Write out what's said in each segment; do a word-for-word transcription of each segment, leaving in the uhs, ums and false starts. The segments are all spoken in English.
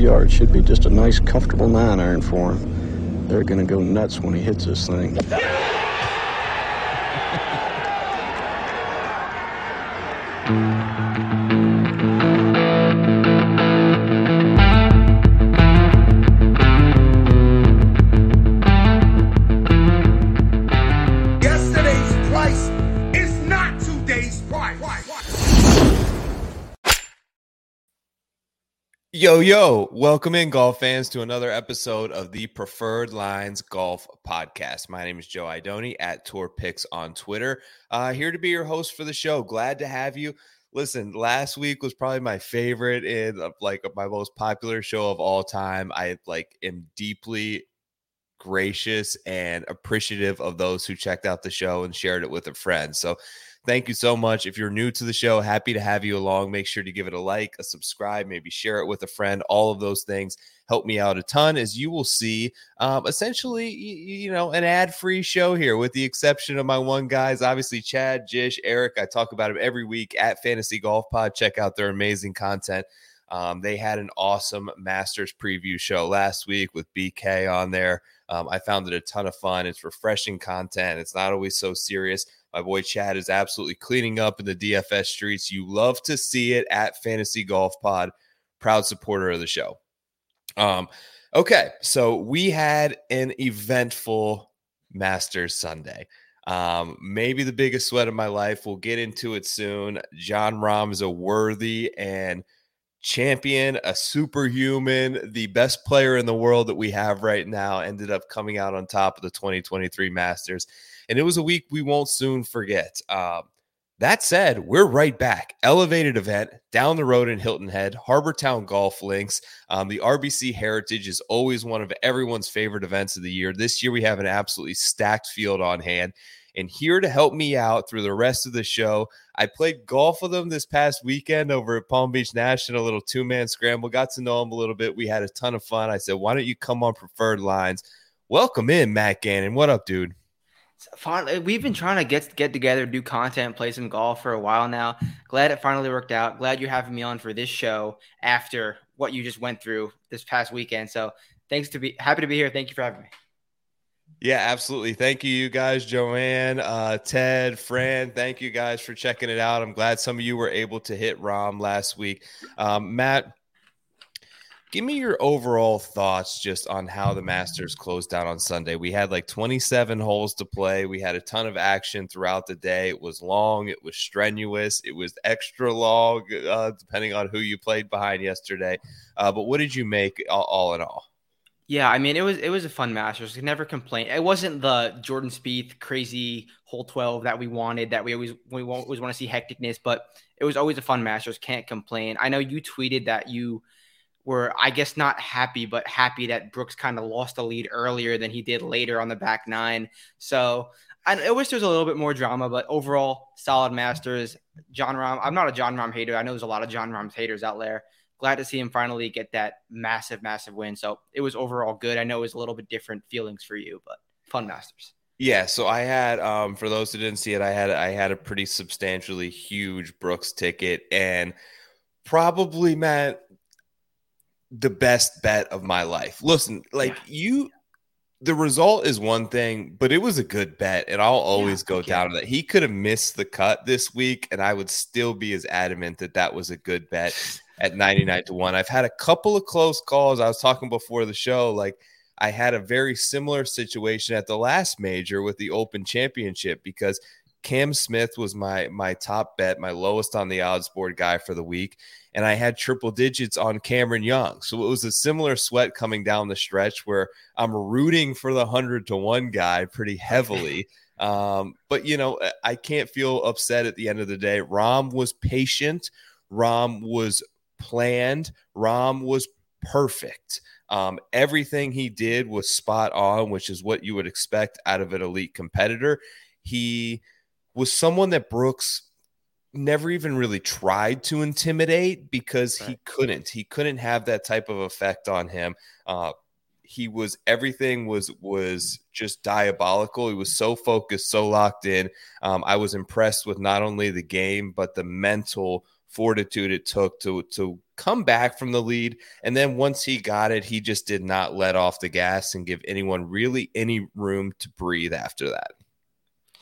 yards should be just a nice, comfortable nine iron for him. They're going to go nuts when he hits this thing. Yo, yo, welcome in, golf fans, to another episode of the Preferred Lines Golf Podcast. My name is Joe Idoni at Tour Picks on Twitter. Uh, here to be your host for the show. Glad to have you. Listen, last week was probably my favorite and like my most popular show of all time. I like am deeply gracious and appreciative of those who checked out the show and shared it with a friend. So thank you so much. If you're new to the show, happy to have you along. Make sure to give it a like, a subscribe, maybe share it with a friend. All of those things help me out a ton, as you will see. Um, essentially, you, you know, an ad-free show here, with the exception of my one guys, obviously Chad, Jish, Eric. I talk about them every week at Fantasy Golf Pod. Check out their amazing content. Um, they had an awesome Masters preview show last week with B K on there. Um, I found it a ton of fun. It's refreshing content. It's not always so serious. My boy Chad is absolutely cleaning up in the D F S streets. You love to see it at Fantasy Golf Pod. Proud supporter of the show. Um, okay, so we had an eventful Masters Sunday. Um, maybe the biggest sweat of my life. We'll get into it soon. Jon Rahm is a worthy and champion, a superhuman, the best player in the world that we have right now, ended up coming out on top of the twenty twenty-three Masters. And it was a week we won't soon forget. Um, that said, we're right back. Elevated event down the road in Hilton Head, Harbortown Golf Links. Um, the R B C Heritage is always one of everyone's favorite events of the year. This year, we have an absolutely stacked field on hand. And here to help me out through the rest of the show, I played golf with him this past weekend over at Palm Beach National, a little two-man scramble. Got to know him a little bit. We had a ton of fun. I said, why don't you come on Preferred Lines? Welcome in, Matt Gannon. What up, dude? Finally, we've been trying to get get together, do content, play some golf for a while now. Glad it finally worked out. Glad you're having me on for this show after what you just went through this past weekend. So thanks to be happy to be here. Thank you for having me. Yeah, absolutely. Thank you, you guys, Joanne, uh, Ted, Fran. Thank you guys for checking it out. I'm glad some of you were able to hit Rahm last week. Um, Matt, give me your overall thoughts just on how the Masters closed down on Sunday. We had like twenty-seven holes to play. We had a ton of action throughout the day. It was long. It was strenuous. It was extra long, uh, depending on who you played behind yesterday. Uh, but what did you make all, all in all? Yeah, I mean, it was it was a fun Masters. I could never complain. It wasn't the Jordan Spieth crazy hole twelve that we wanted, that we always we always want to see hecticness, but it was always a fun Masters. Can't complain. I know you tweeted that you were, I guess, not happy, but happy that Brooks kind of lost the lead earlier than he did later on the back nine. So I, I wish there was a little bit more drama, but overall, solid Masters. Jon Rahm, I'm not a Jon Rahm hater. I know there's a lot of Jon Rahm's haters out there. Glad to see him finally get that massive, massive win. So it was overall good. I know it was a little bit different feelings for you, but fun Masters. Yeah. So I had, um, for those who didn't see it, I had, I had a pretty substantially huge Brooks ticket, and probably, Matt, the best bet of my life. Listen, like yeah. you, the result is one thing, but it was a good bet, and I'll always yeah, go down to that. He could have missed the cut this week, and I would still be as adamant that that was a good bet. At ninety-nine to one, I've had a couple of close calls. I was talking before the show, like I had a very similar situation at the last major with the Open Championship, because Cam Smith was my my top bet, my lowest on the odds board guy for the week, and I had triple digits on Cameron Young. So it was a similar sweat coming down the stretch where I'm rooting for the one hundred to one guy pretty heavily. um, but, you know, I can't feel upset at the end of the day. Rahm was patient. Rahm was planned. Rahm was perfect. Um, everything he did was spot on, which is what you would expect out of an elite competitor. He was someone that Brooks never even really tried to intimidate, because right. he couldn't. He couldn't have that type of effect on him. Uh, he was everything was was just diabolical. He was so focused, so locked in. Um, I was impressed with not only the game, but the mental fortitude it took to to come back from the lead. And then once he got it, he just did not let off the gas and give anyone really any room to breathe after that.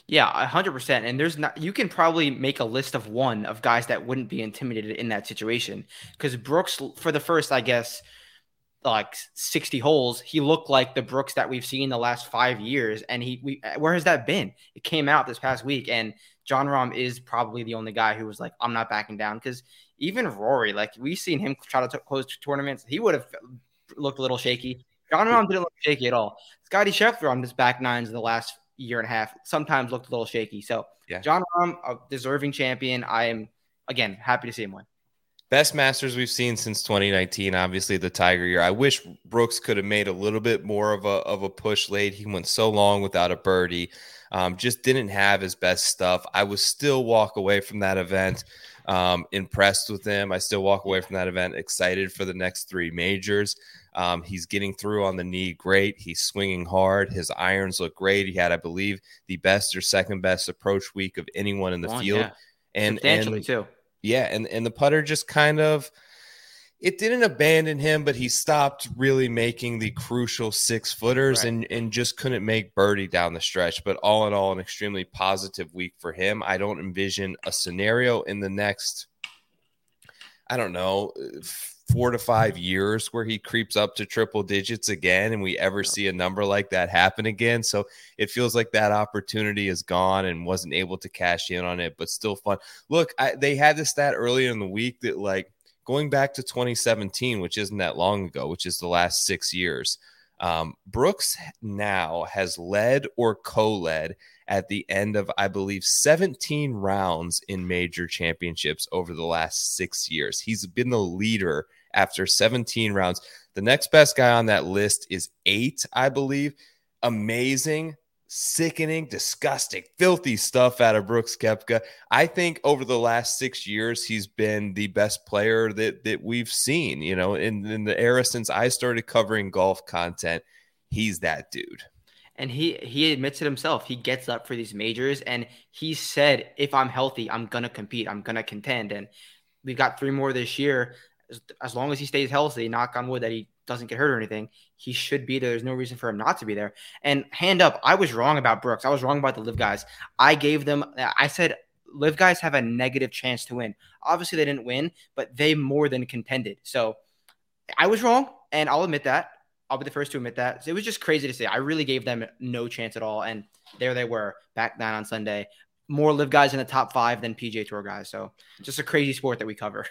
Yeah, one hundred percent. And there's not, you can probably make a list of one of guys that wouldn't be intimidated in that situation, because Brooks, for the first, I guess, like sixty holes, he looked like the Brooks that we've seen the last five years. And he, we, where has that been? It came out this past week, and Jon Rahm is probably the only guy who was like, I'm not backing down. Because even Rory, like we've seen him try to t- close tournaments, he would have looked a little shaky. Jon Rahm didn't look shaky at all. Scotty Scheffler on his back nines in the last year and a half sometimes looked a little shaky. So yeah. Jon Rahm, a deserving champion. I am, again, happy to see him win. Best Masters we've seen since twenty nineteen, obviously the Tiger year. I wish Brooks could have made a little bit more of a of a push late. He went so long without a birdie, um, just didn't have his best stuff. I was still walk away from that event um, impressed with him. I still walk away from that event excited for the next three majors. Um, he's getting through on the knee great. He's swinging hard. His irons look great. He had, I believe, the best or second best approach week of anyone in the oh, field. Yeah. And substantially, and, too. Yeah, and, and the putter just kind of, it didn't abandon him, but he stopped really making the crucial six-footers, right, and, and just couldn't make birdie down the stretch. But all in all, an extremely positive week for him. I don't envision a scenario in the next, I don't know, four to five years where he creeps up to triple digits again and we ever see a number like that happen again. So it feels like that opportunity is gone and wasn't able to cash in on it, but still fun. Look, I, they had this stat earlier in the week that, like, going back to twenty seventeen, which isn't that long ago, which is the last six years, um, Brooks now has led or co-led at the end of, I believe, seventeen rounds in major championships over the last six years. He's been the leader after seventeen rounds. The next best guy on that list is eight, I believe. Amazing, sickening, disgusting, filthy stuff out of Brooks Koepka. I think over the last six years, he's been the best player that that we've seen. You know, in, in the era since I started covering golf content, he's that dude. And he he admits it himself. He gets up for these majors, and he said, if I'm healthy, I'm going to compete. I'm going to contend. And we've got three more this year. As long as he stays healthy, knock on wood that he doesn't get hurt or anything, he should be there. There's no reason for him not to be there. And hand up, I was wrong about Brooks. I was wrong about the Live guys. I gave them – I said Live guys have a negative chance to win. Obviously, they didn't win, but they more than contended. So I was wrong, and I'll admit that. I'll be the first to admit that. It was just crazy to see. I really gave them no chance at all, and there they were back down on Sunday. More Live guys in the top five than P G A Tour guys. So just a crazy sport that we cover.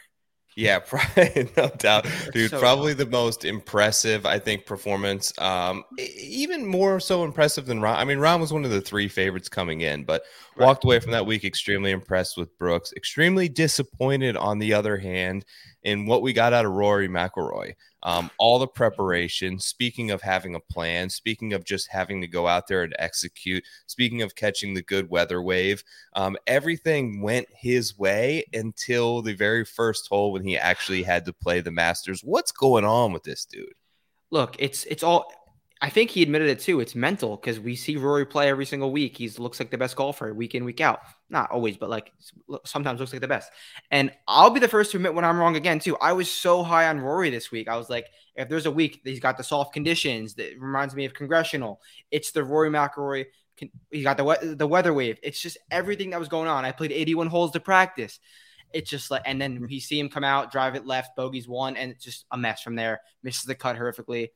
Yeah, probably, no doubt, dude. So probably cool. The most impressive, I think, performance. Um, even more so impressive than Ron. I mean, Ron was one of the three favorites coming in, but right. walked away from that week extremely impressed with Brooks. Extremely disappointed, on the other hand, in what we got out of Rory McIlroy. Um, all the preparation, speaking of having a plan, speaking of just having to go out there and execute, speaking of catching the good weather wave, um, everything went his way until the very first hole when he actually had to play the Masters. What's going on with this dude? Look, it's it's all – I think he admitted it too. It's mental, because we see Rory play every single week. He looks like the best golfer week in, week out. Not always, but like sometimes looks like the best. And I'll be the first to admit when I'm wrong again, too. I was so high on Rory this week. I was like, if there's a week that he's got the soft conditions, that reminds me of Congressional. It's the Rory McIlroy. He got the we- the weather wave. It's just everything that was going on. I played eighty-one holes to practice. It's just like, and then you see him come out, drive it left, bogeys one, and it's just a mess from there. Misses the cut horrifically.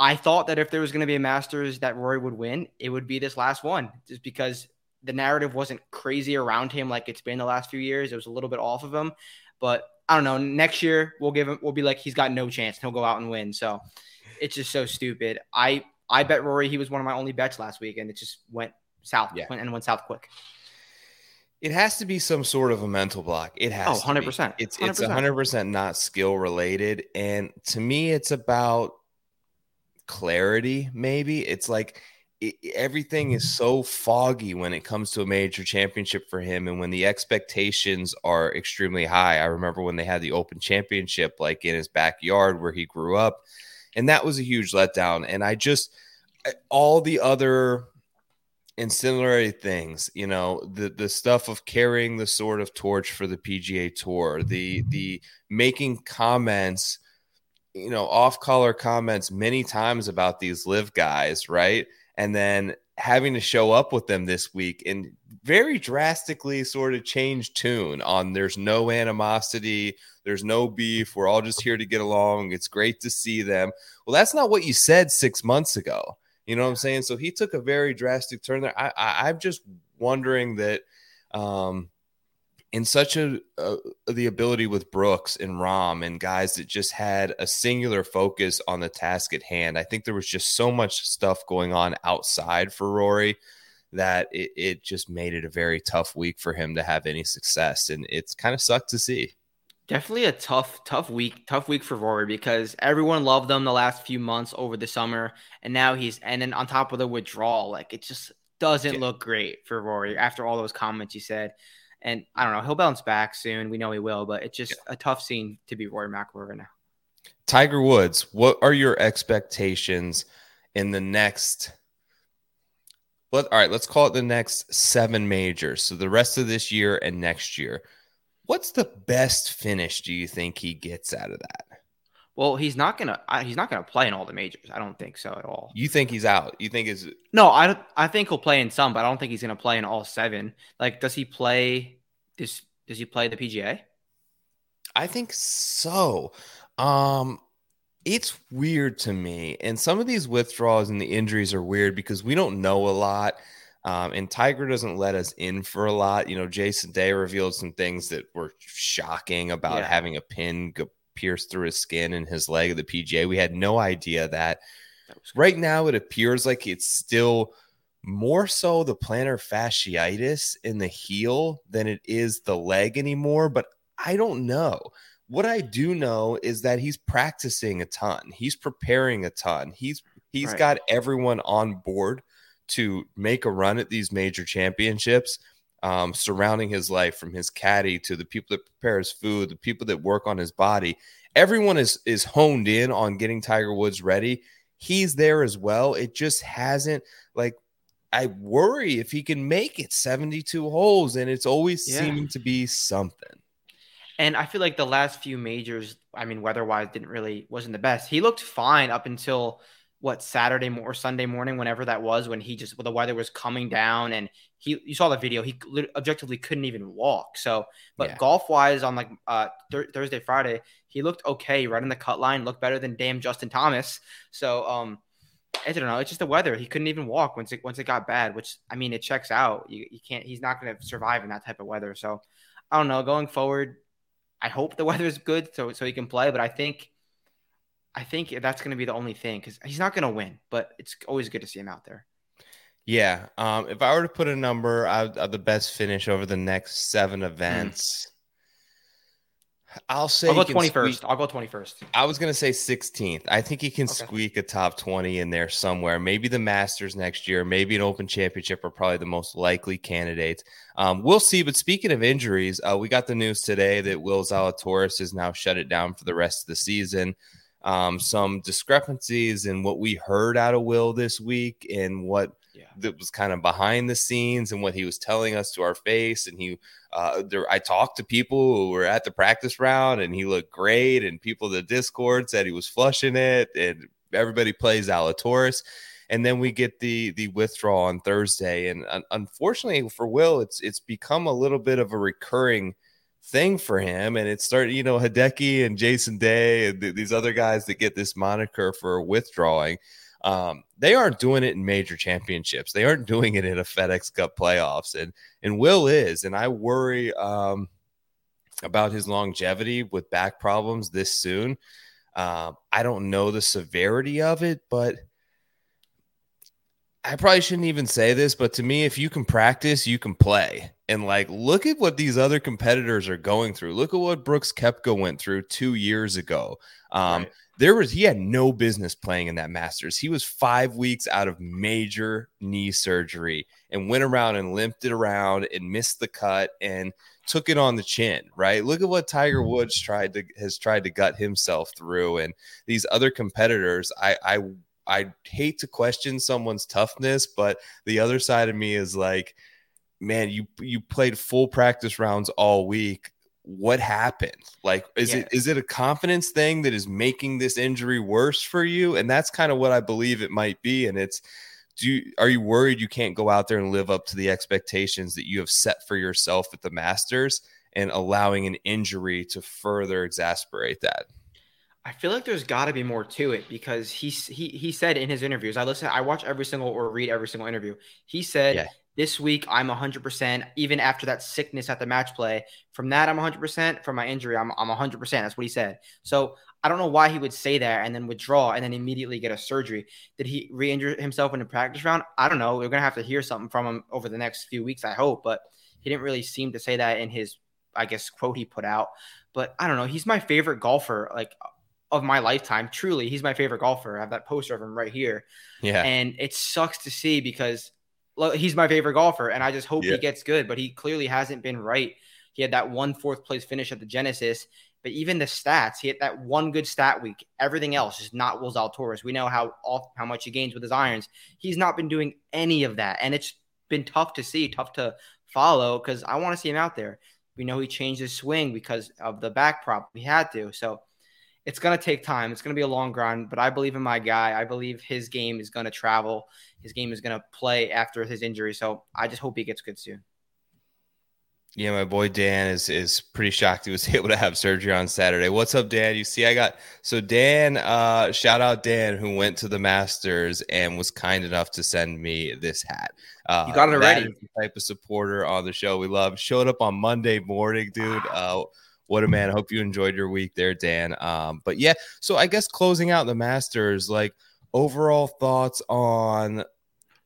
I thought that if there was going to be a Masters that Rory would win, it would be this last one, just because the narrative wasn't crazy around him like it's been the last few years. It was a little bit off of him, but I don't know. Next year we'll give him, we'll be like, he's got no chance. He'll go out and win. So it's just so stupid. I, I bet Rory, he was one of my only bets last week, and it just went south yeah. went, and went south quick. It has to be some sort of a mental block. It has oh, one hundred percent, to be. It's, it's one hundred percent not skill related. And to me, it's about clarity. Maybe it's like, It, everything is so foggy when it comes to a major championship for him, and when the expectations are extremely high. I remember when they had the Open Championship, like in his backyard where he grew up, and that was a huge letdown. And I just, all the other ancillary things, you know, the the stuff of carrying the sort of torch for the P G A Tour, the the making comments, you know, off-color comments many times about these live guys, right? And then having to show up with them this week and very drastically sort of change tune on there's no animosity, there's no beef, we're all just here to get along, it's great to see them. Well, that's not what you said six months ago. You know what I'm saying? So he took a very drastic turn there. I, I, I'm just wondering that um, in such a, a the ability with Brooks and Rahm and guys that just had a singular focus on the task at hand, I think there was just so much stuff going on outside for Rory that it, it just made it a very tough week for him to have any success. And it's kind of sucked to see. Definitely a tough, tough week, tough week for Rory because everyone loved him the last few months over the summer. And now he's, and then on top of the withdrawal, like it just doesn't yeah. look great for Rory after all those comments he said. And I don't know, he'll bounce back soon. We know he will, but it's just yeah. a tough scene to be Rory McIlroy right now. Tiger Woods, what are your expectations in the next? Well, all right, let's call it the next seven majors. So the rest of this year and next year. What's the best finish do you think he gets out of that? Well, he's not gonna he's not gonna play in all the majors. I don't think so at all. You think he's out? You think is no? I don't, I think he'll play in some, but I don't think he's gonna play in all seven. Like, does he play this? Does he play the P G A? I think so. Um, it's weird to me, and some of these withdrawals and the injuries are weird because we don't know a lot. Um, and Tiger doesn't let us in for a lot. You know, Jason Day revealed some things that were shocking about yeah. having a pin go pierce through his skin and his leg of the P G A. We had no idea that. that right now, it appears like it's still more so the plantar fasciitis in the heel than it is the leg anymore. But I don't know. What I do know is that he's practicing a ton. He's preparing a ton. He's He's right. got everyone on board to make a run at these major championships, um, surrounding his life, from his caddy to the people that prepare his food, the people that work on his body. Everyone is is honed in on getting Tiger Woods ready. He's there as well. It just hasn't, like, I worry if he can make it seventy-two holes, and it's always yeah. seeming to be something. And I feel like the last few majors, I mean, weather-wise, didn't really, wasn't the best. He looked fine up until what Saturday or Sunday morning, whenever that was, when he just, well, the weather was coming down and he, you saw the video, he objectively couldn't even walk. So, but yeah. golf wise on like uh, th- Thursday, Friday, he looked okay, right in the cut line, looked better than damn Justin Thomas. So um, I don't know. It's just the weather. He couldn't even walk once it, once it got bad, which, I mean, it checks out. You, you can't, he's not going to survive in that type of weather. So I don't know, going forward, I hope the weather is good so, so he can play, but I think, I think that's going to be the only thing because he's not going to win, but it's always good to see him out there. Yeah. Um, if I were to put a number of the best finish over the next seven events, mm. I'll say I'll go twenty-first. Squeak. I'll go twenty-first. I was going to say sixteenth. I think he can okay. squeak a top twenty in there somewhere. Maybe the Masters next year, maybe an Open Championship are probably the most likely candidates. Um, we'll see. But speaking of injuries, uh, we got the news today that Will Zalatoris has now shut it down for the rest of the season. Um, some discrepancies in what we heard out of Will this week and what yeah. that was kind of behind the scenes and what he was telling us to our face. And he, uh, there, I talked to people who were at the practice round and he looked great. And people in the Discord said he was flushing it and everybody plays Zalatoris. And then we get the, the withdrawal on Thursday. And uh, unfortunately for Will, it's, it's become a little bit of a recurring thing for him, and it started, you know, Hideki and Jason Day and th- these other guys that get this moniker for withdrawing, um they aren't doing it in major championships, they aren't doing it in a FedEx Cup playoffs, and and Will is, and I worry um about his longevity with back problems this soon. um I don't know the severity of it, but I probably shouldn't even say this, but to me, if you can practice, you can play. And like, look at what these other competitors are going through. Look at what Brooks Koepka went through two years ago. Um, right. There was, he had no business playing in that Masters. He was five weeks out of major knee surgery and went around and limped it around and missed the cut and took it on the chin, right? Look at what Tiger Woods tried to, has tried to gut himself through. And these other competitors, I, I, I hate to question someone's toughness, but the other side of me is like, man, you you played full practice rounds all week. What happened? Like, is yeah. it is it a confidence thing that is making this injury worse for you? And that's kind of what I believe it might be. And it's, do you, are you worried you can't go out there and live up to the expectations that you have set for yourself at the Masters, and allowing an injury to further exasperate that? I feel like there's got to be more to it, because he he he said in his interviews, I listen, I watch every single or read every single interview. He said, yeah. this week I'm one hundred percent, even after that sickness at the match play. From that, I'm one hundred percent. From my injury, I'm I'm one hundred percent. That's what he said. So I don't know why he would say that and then withdraw and then immediately get a surgery. Did he re-injure himself in the practice round? I don't know. We're going to have to hear something from him over the next few weeks, I hope. But he didn't really seem to say that in his, I guess, quote he put out. But I don't know. He's my favorite golfer, like, of my lifetime. Truly, he's my favorite golfer. I have that poster of him right here. Yeah. And it sucks to see, because look, he's my favorite golfer, and I just hope yeah. he gets good. But he clearly hasn't been right. He had that one fourth place finish at the Genesis, but even the stats, he had that one good stat week. Everything else is not Will Zalatoris. We know how off, how much he gains with his irons. He's not been doing any of that, and it's been tough to see, tough to follow, because I want to see him out there. We know he changed his swing because of the back prop. We had to. So it's going to take time. It's going to be a long grind, but I believe in my guy. I believe his game is going to travel. His game is going to play after his injury. So I just hope he gets good soon. Yeah, my boy Dan is is pretty shocked he was able to have surgery on Saturday. What's up, Dan? You see, I got – so Dan, uh, shout out Dan, who went to the Masters and was kind enough to send me this hat. Uh, you got it already. That is the type of supporter on the show we love. Showed up on Monday morning, dude. Uh What a man. I hope you enjoyed your week there, Dan. Um, but yeah, so I guess closing out the Masters, like overall thoughts on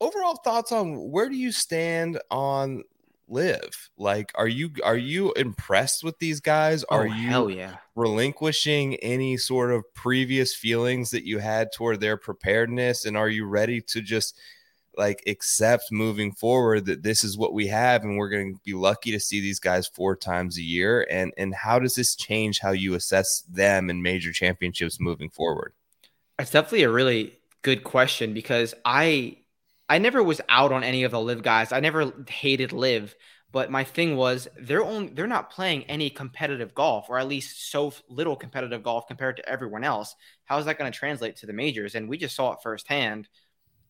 overall thoughts on where do you stand on Live? Like, are you are you impressed with these guys? Are oh, you hell yeah. relinquishing any sort of previous feelings that you had toward their preparedness? And are you ready to just like accept moving forward that this is what we have, and we're going to be lucky to see these guys four times a year? And and how does this change how you assess them in major championships moving forward? It's definitely a really good question, because I I never was out on any of the LIV guys. I never hated LIV, but my thing was they're only they're not playing any competitive golf, or at least so little competitive golf compared to everyone else. How is that going to translate to the majors? And we just saw it firsthand.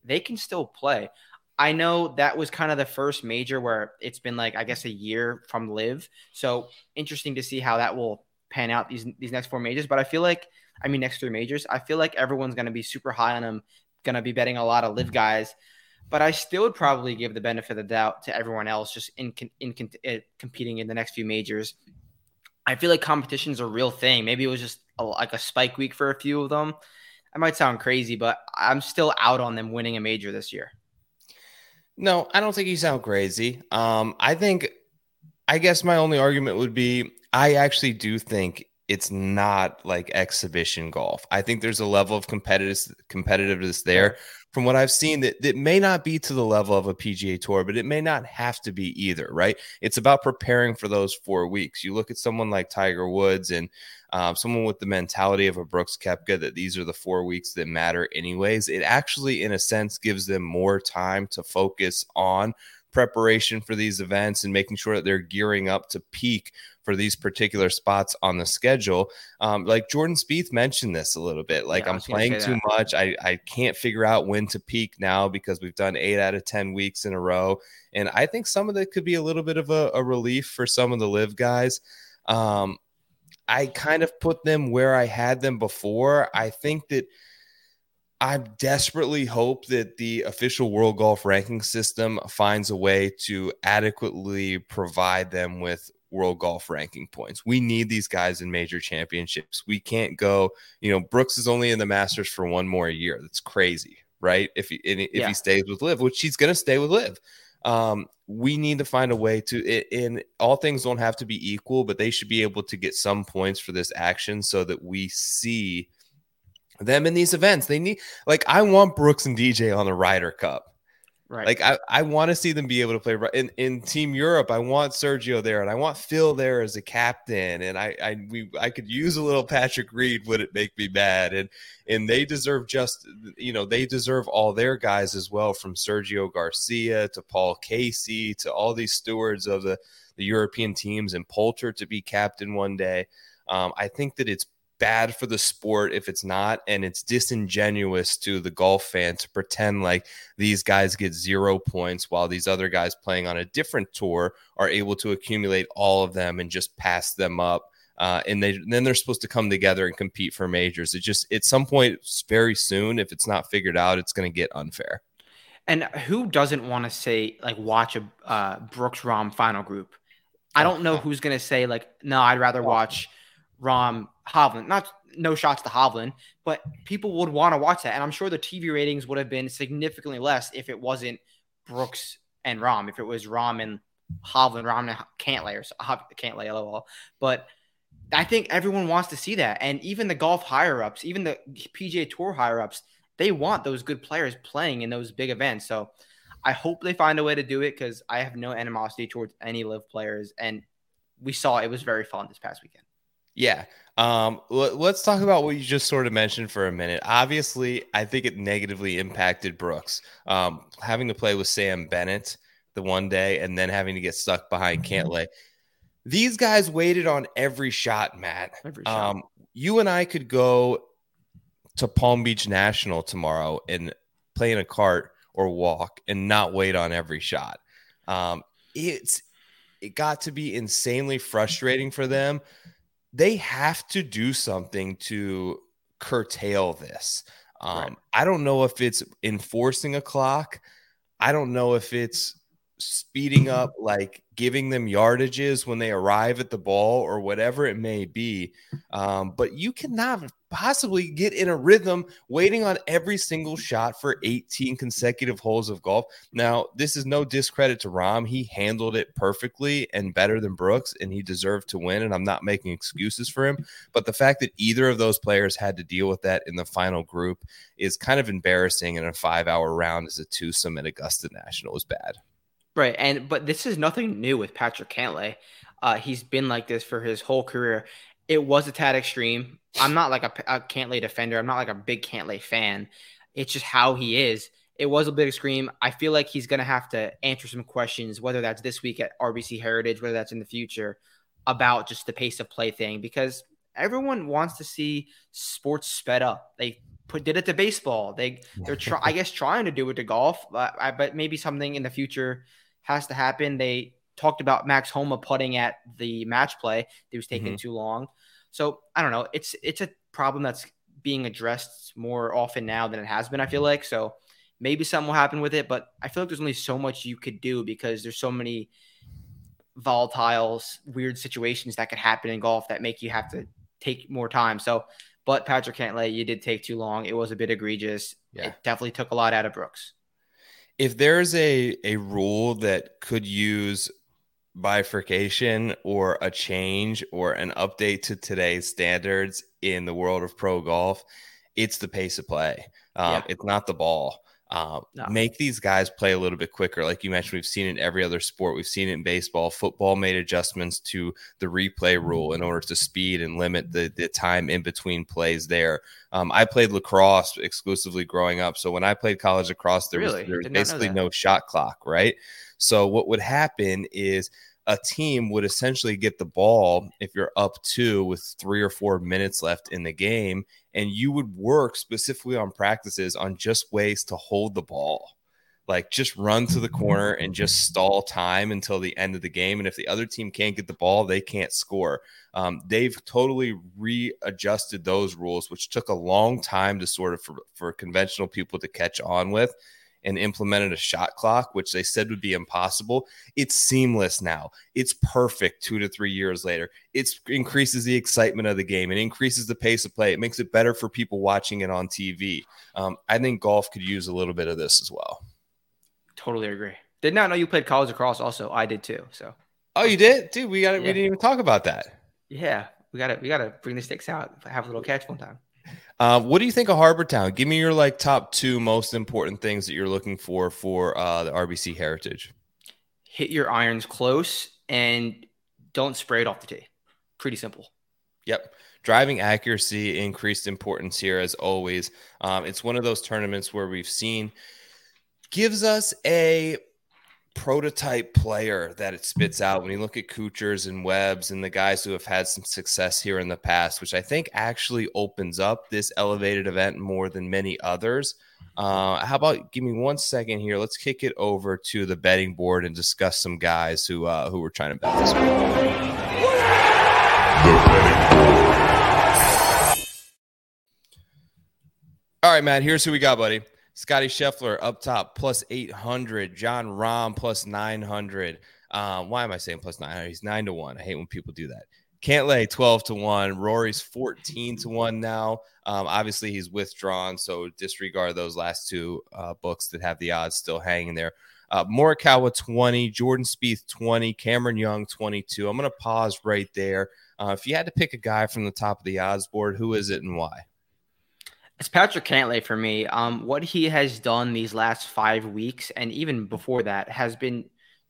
They can still play. I know that was kind of the first major where it's been like, I guess, a year from LIV. So interesting to see how that will pan out these these next four majors. But I feel like, I mean, next three majors, I feel like everyone's going to be super high on them, going to be betting a lot of LIV guys. But I still would probably give the benefit of the doubt to everyone else just in, in, in uh, competing in the next few majors. I feel like competition's a real thing. Maybe it was just a, like a spike week for a few of them. I might sound crazy, but I'm still out on them winning a major this year. No, I don't think you sound crazy. Um, I think, I guess my only argument would be, I actually do think it's not like exhibition golf. I think there's a level of competitive competitiveness there from what I've seen that, that may not be to the level of a P G A Tour, but it may not have to be either, right? It's about preparing for those four weeks. You look at someone like Tiger Woods and um, someone with the mentality of a Brooks Koepka, that these are the four weeks that matter anyways. It actually, in a sense, gives them more time to focus on preparation for these events and making sure that they're gearing up to peak for these particular spots on the schedule. Um, like Jordan Spieth mentioned this a little bit, like yeah, I'm playing too much. I, I can't figure out when to peak now because we've done eight out of ten weeks in a row. And I think some of that could be a little bit of a, a relief for some of the LIV guys. Um, I kind of put them where I had them before. I think that I desperately hope that the official world golf ranking system finds a way to adequately provide them with world golf ranking points. We need these guys in major championships. We can't go, you know, Brooks is only in the Masters for one more year. That's crazy, right? If he, if yeah. he stays with LIV, which he's going to stay with LIV. Um, we need to find a way to, and all things don't have to be equal, but they should be able to get some points for this action so that we see them in these events. They need, like, I want Brooks and D J on the Ryder Cup. Right. Like I, I want to see them be able to play in, in Team Europe. I want Sergio there, and I want Phil there as a captain. And I, I, we, I could use a little Patrick Reed. Would it make me mad? And and they deserve just, you know, they deserve all their guys as well, from Sergio Garcia to Paul Casey to all these stewards of the, the European teams, and Poulter to be captain one day. Um, I think that it's bad for the sport if it's not, and it's disingenuous to the golf fan to pretend like these guys get zero points while these other guys playing on a different tour are able to accumulate all of them and just pass them up, uh, and they then they're supposed to come together and compete for majors. It just, at some point very soon, if it's not figured out, it's going to get unfair. And who doesn't want to say, like, watch a uh, Brooks Rahm final group? I don't know who's going to say, like, no, I'd rather watch Rahm Hovland. Not no shots to Hovland, but people would want to watch that. And I'm sure the T V ratings would have been significantly less if it wasn't Brooks and Rahm, if it was Rahm and Hovland, Rahm and Cantlay, or Cantlay, lol. But I think everyone wants to see that. And even the golf higher-ups, even the P G A Tour higher-ups, they want those good players playing in those big events. So I hope they find a way to do it, because I have no animosity towards any live players. And we saw it was very fun this past weekend. Yeah. Um, l- let's talk about what you just sort of mentioned for a minute. Obviously, I think it negatively impacted Brooks. Um, having to play with Sam Bennett the one day and then having to get stuck behind Cantlay. These guys waited on every shot, Matt. Every shot. Um, you and I could go to Palm Beach National tomorrow and play in a cart or walk and not wait on every shot. Um, it's it got to be insanely frustrating for them. They have to do something to curtail this. Um, right. I don't know if it's enforcing a clock. I don't know if it's speeding up, like giving them yardages when they arrive at the ball or whatever it may be. Um, but you cannot possibly get in a rhythm waiting on every single shot for eighteen consecutive holes of golf. Now, this is no discredit to Rahm. He handled it perfectly and better than Brooks, and he deserved to win, and I'm not making excuses for him. But the fact that either of those players had to deal with that in the final group is kind of embarrassing, and a five-hour round as a twosome at Augusta National is bad. Right, and but this is nothing new with Patrick Cantlay. Uh, he's been like this for his whole career. It was a tad extreme. I'm not like a, a Cantlay defender. I'm not like a big Cantlay fan. It's just how he is. It was a bit extreme. I feel like he's going to have to answer some questions, whether that's this week at R B C Heritage, whether that's in the future, about just the pace of play thing, because everyone wants to see sports sped up. They put did it to baseball. They, they're try, I guess, trying to do it to golf, but, I, but maybe something in the future – has to happen. They talked about Max Homa putting at the match play. It was taking mm-hmm. too long. So I don't know. It's it's a problem that's being addressed more often now than it has been, I feel like. So maybe something will happen with it, but I feel like there's only so much you could do, because there's so many volatile, weird situations that could happen in golf that make you have to take more time. So, but Patrick Cantlay, you did take too long. It was a bit egregious. Yeah. It definitely took a lot out of Brooks. If there's a, a rule that could use bifurcation or a change or an update to today's standards in the world of pro golf, it's the pace of play. Um, yeah. It's not the ball. Uh, no. Make these guys play a little bit quicker. Like you mentioned, we've seen it in every other sport. We've seen it in baseball. Football made adjustments to the replay rule in order to speed and limit the, the time in between plays there. Um, I played lacrosse exclusively growing up. So when I played college lacrosse, there really? was, there was basically no shot clock, right? So what would happen is a team would essentially get the ball if you're up two with three or four minutes left in the game, and you would work specifically on practices on just ways to hold the ball. Like just run to the corner and just stall time until the end of the game. And if the other team can't get the ball, they can't score. Um, they've totally readjusted those rules, which took a long time to sort of for, for conventional people to catch on with, and implemented a shot clock, which they said would be impossible. It's seamless now. It's perfect two to three years later. It increases the excitement of the game. It increases the pace of play. It makes it better for people watching it on T V. Um, I think golf could use a little bit of this as well. Totally agree. Did not know you played college lacrosse also. I did too. So. Oh, you did? Dude, we got it. Yeah. We didn't even talk about that. Yeah. We got to we got to bring the sticks out. Have a little catch one time. Uh, what do you think of Harbor Town? Give me your like top two most important things that you're looking for for uh, the R B C Heritage. Hit your irons close and don't spray it off the tee. Pretty simple. Yep. Driving accuracy, increased importance here as always. Um, it's one of those tournaments where we've seen gives us a prototype player that it spits out. When you look at Kuchers and Webbs and the guys who have had some success here in the past, which I think actually opens up this elevated event more than many others. Uh, how about give me one second here. Let's kick it over to the betting board and discuss some guys who uh, who were trying to bet this week. All right, Matt, here's who we got, buddy. Scotty Scheffler up top, plus eight hundred. Jon Rahm, plus nine hundred. Um, why am I saying plus nine hundred? He's nine to one. I hate when people do that. Cantlay, twelve to one. Rory's fourteen to one now. Um, obviously, he's withdrawn, so disregard those last two uh, books that have the odds still hanging there. Uh, Morikawa, twenty. Jordan Spieth, twenty. Cameron Young, twenty-two. I'm going to pause right there. Uh, if you had to pick a guy from the top of the odds board, who is it and why? It's Patrick Cantlay for me. Um, what he has done these last five weeks and even before that has been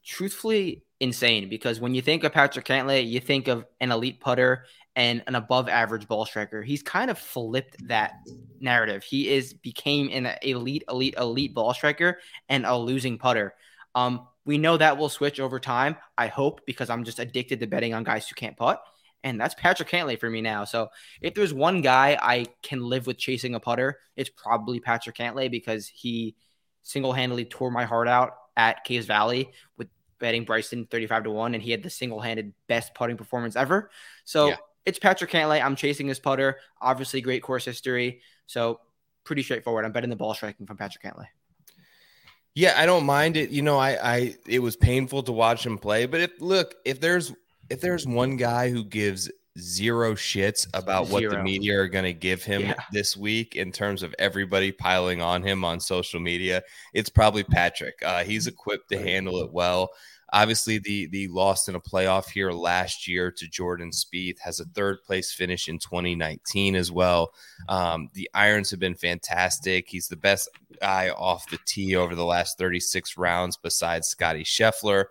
truthfully insane, because when you think of Patrick Cantlay, you think of an elite putter and an above average ball striker. He's kind of flipped that narrative. He is became an elite, elite, elite ball striker and a losing putter. Um, we know that will switch over time, I hope, because I'm just addicted to betting on guys who can't putt. And that's Patrick Cantlay for me now. So if there's one guy I can live with chasing a putter, it's probably Patrick Cantlay, because he single-handedly tore my heart out at Caves Valley with betting Bryson thirty-five to one, and he had the single-handed best putting performance ever. So yeah. It's Patrick Cantlay. I'm chasing his putter. Obviously, great course history. So pretty straightforward. I'm betting the ball striking from Patrick Cantlay. Yeah, I don't mind it. You know, I, I it was painful to watch him play. But if look, if there's If there's one guy who gives zero shits about zero. what the media are going to give him yeah. this week in terms of everybody piling on him on social media, it's probably Patrick. Uh, he's equipped to handle it well. Obviously, the the loss in a playoff here last year to Jordan Spieth, has a third-place finish in twenty nineteen as well. Um, the irons have been fantastic. He's the best guy off the tee over the last thirty-six rounds besides Scotty Scheffler.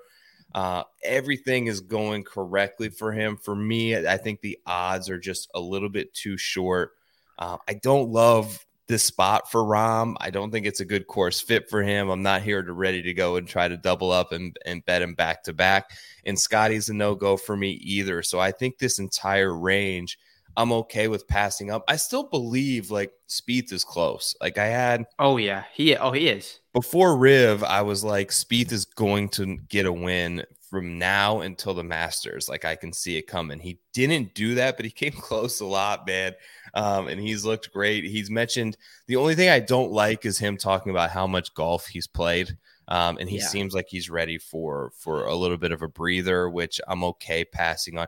Uh, everything is going correctly for him. For me, I think the odds are just a little bit too short. Uh, I don't love this spot for Rahm. I don't think it's a good course fit for him. I'm not here to ready to go and try to double up and, and bet him back to back. And Scotty's a no-go for me either. So I think this entire range, I'm okay with passing up. I still believe like Spieth is close. Like I had. Oh yeah. He, oh, he is. Before Riv, I was like, Spieth is going to get a win from now until the Masters. Like I can see it coming. He didn't do that, but he came close a lot, man. Um, and he's looked great. He's mentioned the only thing I don't like is him talking about how much golf he's played. Um, and he yeah. seems like he's ready for, for a little bit of a breather, which I'm okay passing on.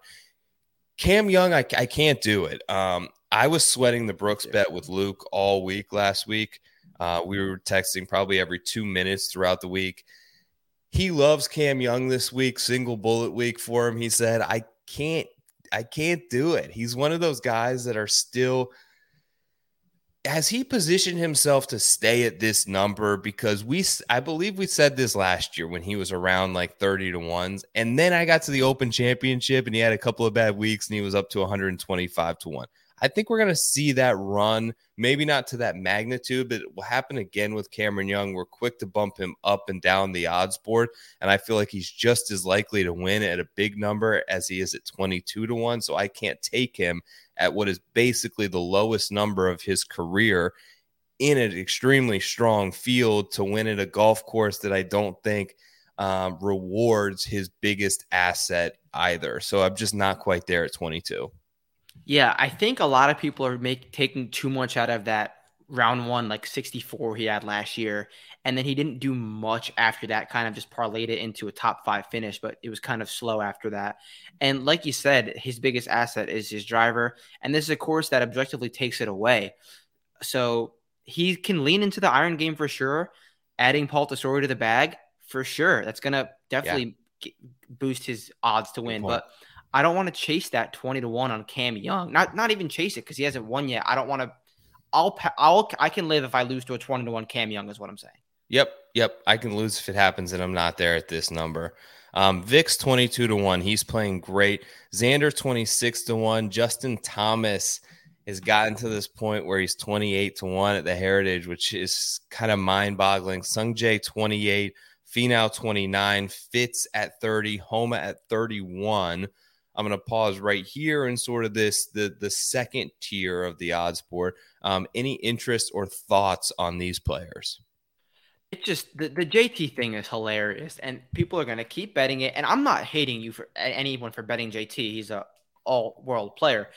Cam Young, I, I can't do it. Um, I was sweating the Brooks bet with Luke all week last week. Uh, we were texting probably every two minutes throughout the week. He loves Cam Young this week, single bullet week for him. He said, I can't, I can't do it. He's one of those guys that are still – has he positioned himself to stay at this number? Because we, I believe we said this last year when he was around like thirty to ones. And then I got to the Open Championship and he had a couple of bad weeks and he was up to one twenty-five to one. I think we're going to see that run, maybe not to that magnitude, but it will happen again with Cameron Young. We're quick to bump him up and down the odds board. And I feel like he's just as likely to win at a big number as he is at twenty-two to one. So I can't take him at what is basically the lowest number of his career in an extremely strong field to win at a golf course that I don't think um, rewards his biggest asset either. So I'm just not quite there at twenty-two. Yeah, I think a lot of people are make, taking too much out of that round one, like sixty-four he had last year. And then he didn't do much after that, kind of just parlayed it into a top five finish, but it was kind of slow after that. And like you said, his biggest asset is his driver. And this is a course that objectively takes it away. So he can lean into the iron game for sure. Adding Paul Tesori to the bag for sure. That's going to definitely yeah. boost his odds to win. But I don't want to chase that twenty to one on Cam Young. Not not even chase it because he hasn't won yet. I don't want to I'll I'll I can live if I lose to a twenty to one Cam Young is what I'm saying. Yep, yep. I can lose if it happens and I'm not there at this number. Um, Vic's twenty-two to one. He's playing great. Xander twenty-six to one. Justin Thomas has gotten to this point where he's twenty-eight to one at the Heritage, which is kind of mind-boggling. Sungjae twenty-eight, Finau twenty-nine, Fitz at thirty, Homa at thirty-one. I'm going to pause right here and sort of this, the, the second tier of the odds board. Um, any interest or thoughts on these players? It's just the, the J T thing is hilarious and people are going to keep betting it. And I'm not hating you for anyone for betting J T. He's a all world player,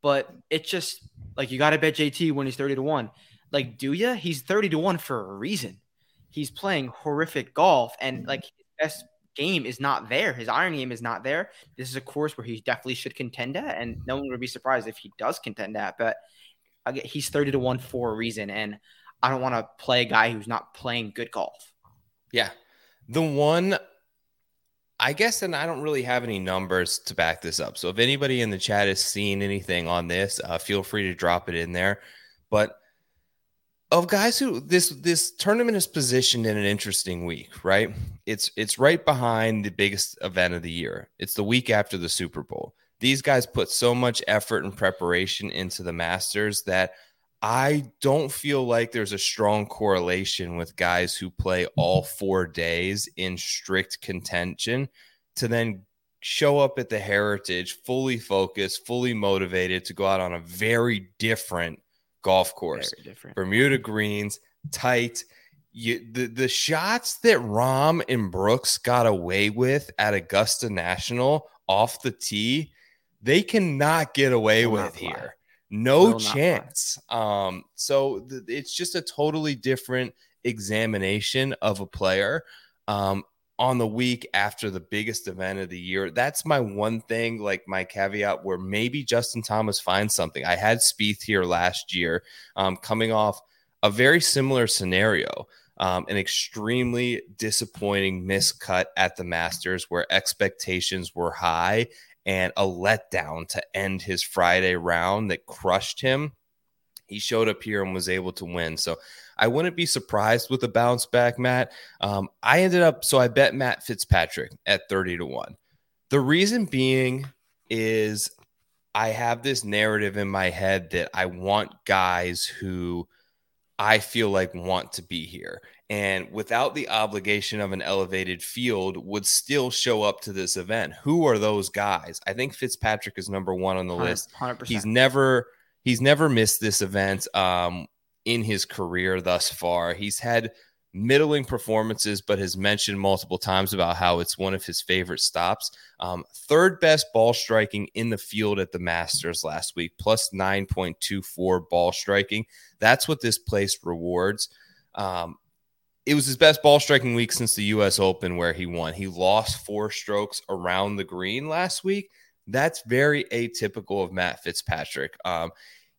but it's just like, you got to bet J T when he's thirty to one. Like, do you? He's thirty to one for a reason. He's playing horrific golf and like his best game is not there. His iron game is not there. This is a course where he definitely should contend at, and no one would be surprised if he does contend at, but he's thirty to one for a reason. And I don't want to play a guy who's not playing good golf. Yeah. The one, I guess, and I don't really have any numbers to back this up. So if anybody in the chat has seen anything on this, uh, feel free to drop it in there. But of guys who this this tournament is positioned in an interesting week, right? It's it's right behind the biggest event of the year. It's the week after the Super Bowl. These guys put so much effort and preparation into the Masters that I don't feel like there's a strong correlation with guys who play all four days in strict contention to then show up at the Heritage fully focused, fully motivated to go out on a very different golf course. Different. Bermuda greens, tight. You, the, the shots that Rahm and Brooks got away with at Augusta National off the tee, they cannot get away with here. Fly. No chance. Um, so th- it's just a totally different examination of a player um, on the week after the biggest event of the year. That's my one thing, like my caveat, where maybe Justin Thomas finds something. I had Spieth here last year um, coming off a very similar scenario, um, an extremely disappointing miscut at the Masters where expectations were high and a letdown to end his Friday round that crushed him. He showed up here and was able to win. So I wouldn't be surprised with a bounce back, Matt. Um, I ended up, so I bet Matt Fitzpatrick at thirty to one. The reason being is I have this narrative in my head that I want guys who I feel like want to be here, and without the obligation of an elevated field would still show up to this event. Who are those guys? I think Fitzpatrick is number one on the list. one hundred percent. He's never, he's never missed this event um, in his career thus far. He's had middling performances, but has mentioned multiple times about how it's one of his favorite stops. Um, third best ball striking in the field at the Masters last week, plus nine point two four ball striking. That's what this place rewards. Um, it was his best ball striking week since the U S Open where he won. He lost four strokes around the green last week. That's very atypical of Matt Fitzpatrick. Um,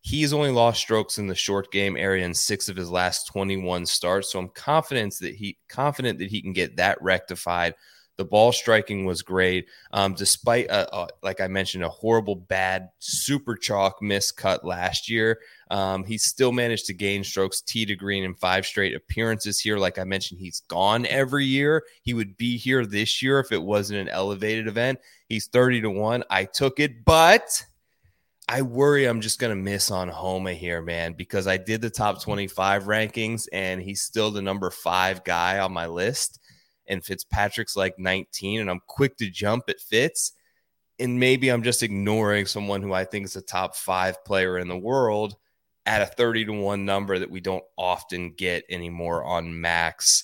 He's only lost strokes in the short game area in six of his last twenty-one starts, so I'm confident that he confident that he can get that rectified. The ball striking was great, um, despite, a, a, like I mentioned, a horrible, bad, super chalk miscut last year. Um, he still managed to gain strokes tee to green in five straight appearances here. Like I mentioned, he's gone every year. He would be here this year if it wasn't an elevated event. He's thirty to one. I took it, but I worry I'm just going to miss on Homa here, man, because I did the top twenty-five rankings and he's still the number five guy on my list. And Fitzpatrick's like nineteen, and I'm quick to jump at Fitz. And maybe I'm just ignoring someone who I think is a top five player in the world at a thirty to one number that we don't often get anymore on Max.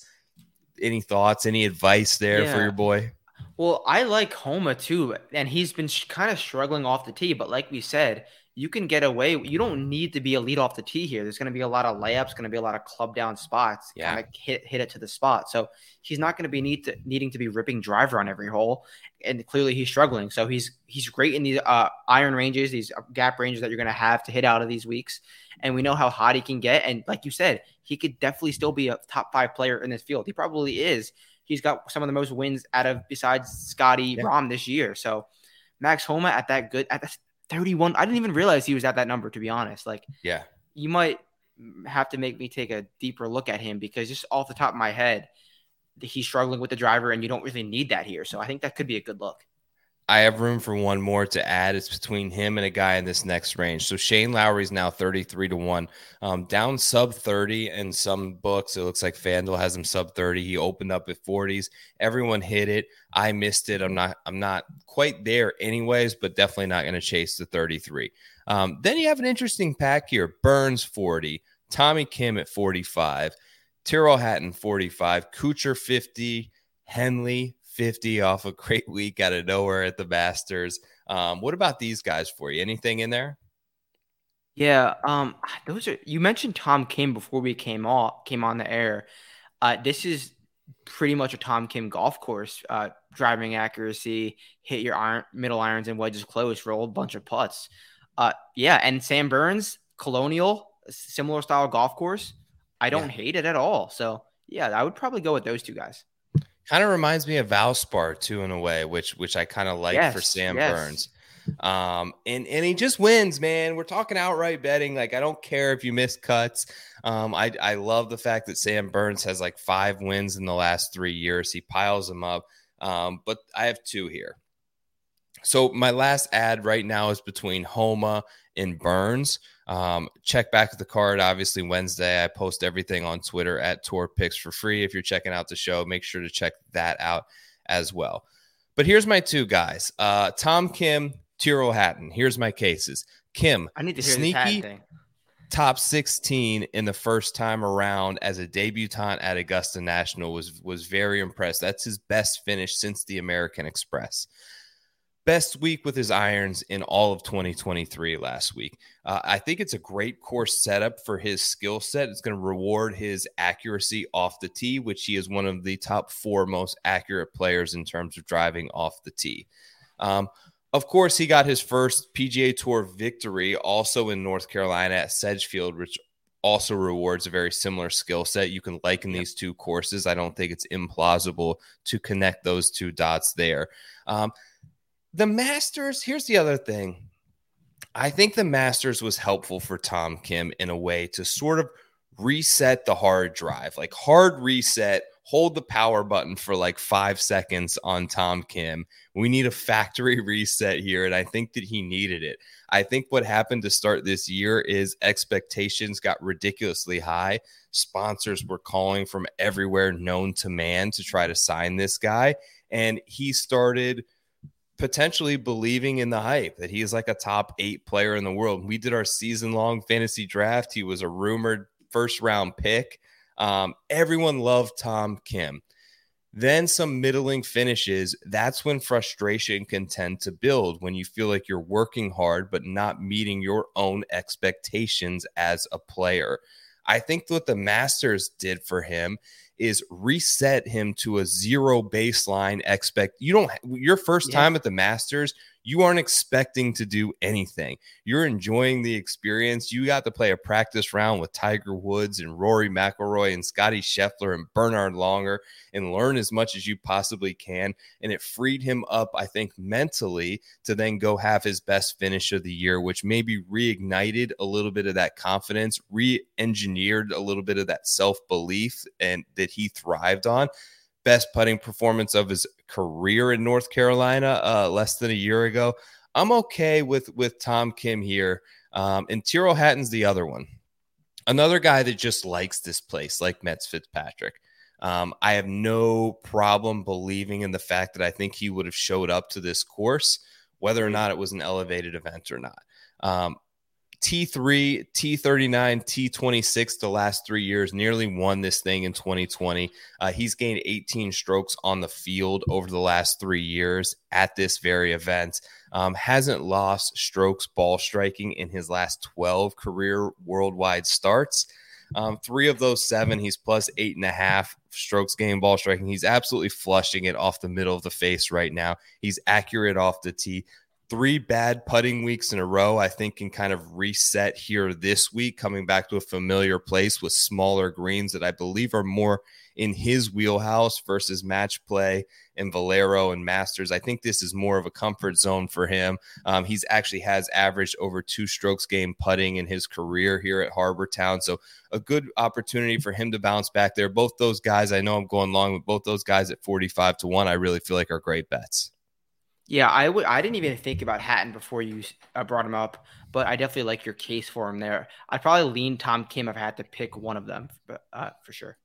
Any thoughts, any advice there yeah. for your boy? Well, I like Homa too, and he's been sh- kind of struggling off the tee. But like we said, you can get away. You don't need to be a lead off the tee here. There's going to be a lot of layups, going to be a lot of club down spots. Yeah, kind of hit hit it to the spot. So he's not going to be need to, needing to be ripping driver on every hole. And clearly he's struggling. So he's he's great in these uh, iron ranges, these gap ranges that you're going to have to hit out of these weeks. And we know how hot he can get. And like you said, he could definitely still be a top five player in this field. He probably is. He's got some of the most wins out of besides Scotty yeah. Rahm this year. So Max Homa at that good at that thirty-one. I didn't even realize he was at that number, to be honest. Like, yeah, you might have to make me take a deeper look at him, because just off the top of my head, he's struggling with the driver, and you don't really need that here. So I think that could be a good look. I have room for one more to add. It's between him and a guy in this next range. So Shane Lowry is now thirty-three to one, um, down sub thirty in some books. It looks like FanDuel has him sub thirty. He opened up at forties. Everyone hit it. I missed it. I'm not. I'm not quite there, anyways. But definitely not going to chase the thirty-three. Um, then you have an interesting pack here. Burns forty, Tommy Kim at forty-five, Tyrell Hatton forty-five, Kuchar fifty, Henley fifty off a great week out of nowhere at the Masters. Um, what about these guys for you? Anything in there? Yeah, um, those are. You mentioned Tom Kim before we came off, came on the air. Uh, this is pretty much a Tom Kim golf course. Uh, driving accuracy, hit your iron, middle irons and wedges close, roll a bunch of putts. Uh, yeah, and Sam Burns, Colonial, similar style golf course. I don't yeah. hate it at all. So yeah, I would probably go with those two guys. Kind of reminds me of Valspar too in a way, which which I kind of like yes, for Sam yes. Burns. Um, and, and he just wins, man. We're talking outright betting. Like, I don't care if you miss cuts. Um, I, I love the fact that Sam Burns has like five wins in the last three years. He piles them up. Um, but I have two here. So my last ad right now is between Homa and Burns. Um, check back at the card. Obviously Wednesday, I post everything on Twitter at Tour Picks for free. If you're checking out the show, make sure to check that out as well. But here's my two guys, uh, Tom Kim, Tyrrell Hatton. Here's my cases. Kim, I need to hear sneaky this hat thing. Top sixteen in the first time around as a debutant at Augusta National was, was very impressed. That's his best finish since the American Express. Best week with his irons in all of twenty twenty-three last week. Uh, I think it's a great course setup for his skill set. It's going to reward his accuracy off the tee, which he is one of the top four most accurate players in terms of driving off the tee. Um, of course, he got his first P G A Tour victory also in North Carolina at Sedgefield, which also rewards a very similar skill set. You can liken yep. these two courses. I don't think it's implausible to connect those two dots there. Um, The Masters, here's the other thing. I think the Masters was helpful for Tom Kim in a way to sort of reset the hard drive, like hard reset, hold the power button for like five seconds on Tom Kim. We need a factory reset here, and I think that he needed it. I think what happened to start this year is expectations got ridiculously high. Sponsors were calling from everywhere known to man to try to sign this guy, and he started potentially believing in the hype that he is like a top eight player in the world. We did our season long fantasy draft. He was a rumored first round pick. Um, everyone loved Tom Kim. Then some middling finishes. That's when frustration can tend to build, when you feel like you're working hard, but not meeting your own expectations as a player. I think what the Masters did for him is reset him to a zero baseline expect. You don't, your first yeah. time at the Masters, you aren't expecting to do anything. You're enjoying the experience. You got to play a practice round with Tiger Woods and Rory McIlroy and Scotty Scheffler and Bernard Longer and learn as much as you possibly can. And it freed him up, I think, mentally to then go have his best finish of the year, which maybe reignited a little bit of that confidence, re-engineered a little bit of that self-belief and that he thrived on. Best putting performance of his career in North Carolina uh, less than a year ago. I'm okay with, with Tom Kim here. Um, and Tyrrell Hatton's the other one. Another guy that just likes this place, like Metz Fitzpatrick. Um, I have no problem believing in the fact that I think he would have showed up to this course, whether or not it was an elevated event or not. Um, T three, T thirty-nine, T twenty-six the last three years, nearly won this thing in twenty twenty. Uh, he's gained eighteen strokes on the field over the last three years at this very event. Um, hasn't lost strokes ball striking in his last twelve career worldwide starts. Um, three of those seven, he's plus eight and a half strokes gained ball striking. He's absolutely flushing it off the middle of the face right now. He's accurate off the tee. three bad putting weeks in a row, I think, can kind of reset here this week, coming back to a familiar place with smaller greens that I believe are more in his wheelhouse versus match play and Valero and Masters. I think this is more of a comfort zone for him. Um, he's actually has averaged over two strokes game putting in his career here at Harbor Town. So a good opportunity for him to bounce back there. Both those guys, I know I'm going long, but both those guys at forty-five to one, I really feel like are great bets. Yeah, I would. I didn't even think about Hatton before you uh, brought him up, but I definitely like your case for him there. I'd probably lean Tom Kim if I had to pick one of them, but uh, for sure.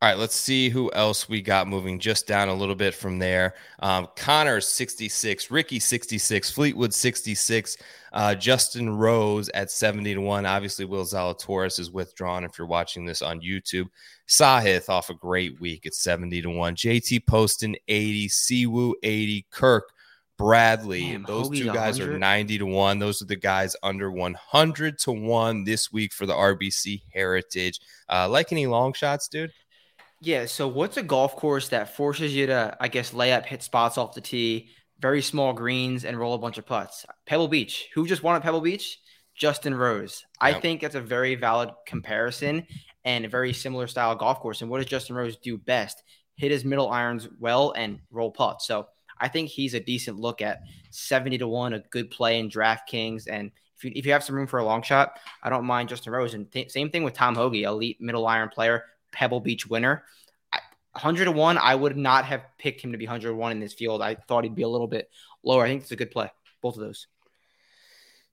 All right, let's see who else we got moving just down a little bit from there. Um, Connor, sixty-six. Ricky, sixty-six. Fleetwood, sixty-six. Uh, Justin Rose at seventy to one. Obviously, Will Zalatoris is withdrawn if you're watching this on YouTube. Sahith off a great week at seventy to one. J T Poston, eighty. Siwoo, eighty. Kirk, Bradley. Damn, those two guys one hundred? Are ninety to one. Those are the guys under one hundred to one this week for the R B C Heritage. Uh, like any long shots, dude? Yeah, so what's a golf course that forces you to, I guess, lay up, hit spots off the tee, very small greens, and roll a bunch of putts? Pebble Beach. Who just won at Pebble Beach? Justin Rose. Yep. I think that's a very valid comparison and a very similar style golf course. And what does Justin Rose do best? Hit his middle irons well and roll putts. So I think he's a decent look at seventy to one, a good play in DraftKings. And if you, if you have some room for a long shot, I don't mind Justin Rose. And th- same thing with Tom Hoagie, elite middle iron player, Pebble Beach winner. one hundred to one, I would not have picked him to be one hundred to one in this field. I thought he'd be a little bit lower. I think it's a good play, both of those.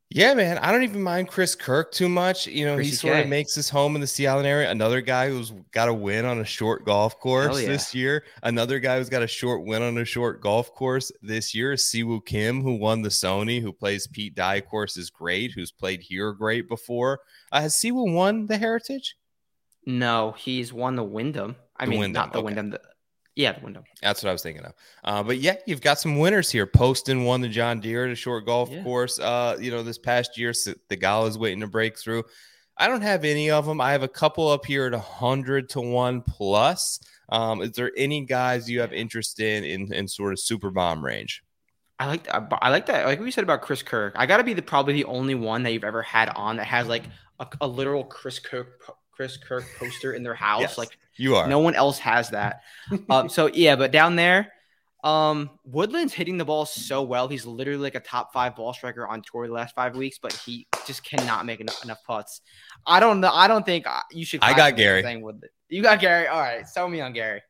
Yeah, man, I don't even mind Chris Kirk too much. You know, Chris he K. sort of makes his home in the Sea Island area. Another guy who's got a win on a short golf course yeah. this year. Another guy who's got a short win on a short golf course this year is Siwoo Kim, who won the Sony, who plays Pete Dye course is great, who's played here great before. Uh, has Siwoo won the Heritage? No, he's won the Wyndham. I the mean, Wyndham. not the okay. Wyndham. The, yeah, the Wyndham. That's what I was thinking of. Uh, but yeah, you've got some winners here. Poston won the John Deere at a short golf yeah. course. Uh, you know, this past year, the Gala's waiting to break through. I don't have any of them. I have a couple up here at one hundred to one plus. Um, is there any guys you have interest in in, in sort of super bomb range? I like that. I like that. Like we said about Chris Kirk, I got to be the probably the only one that you've ever had on that has like a, a literal Chris Kirk. Chris Kirk poster in their house. Yes, like you are. No one else has that. um, so yeah, but down there, um, Woodland's hitting the ball so well. He's literally like a top five ball striker on tour the last five weeks, but he just cannot make enough, enough putts. I don't know. I don't think you should. I got Gary. You got Gary. All right. Sell me on Gary.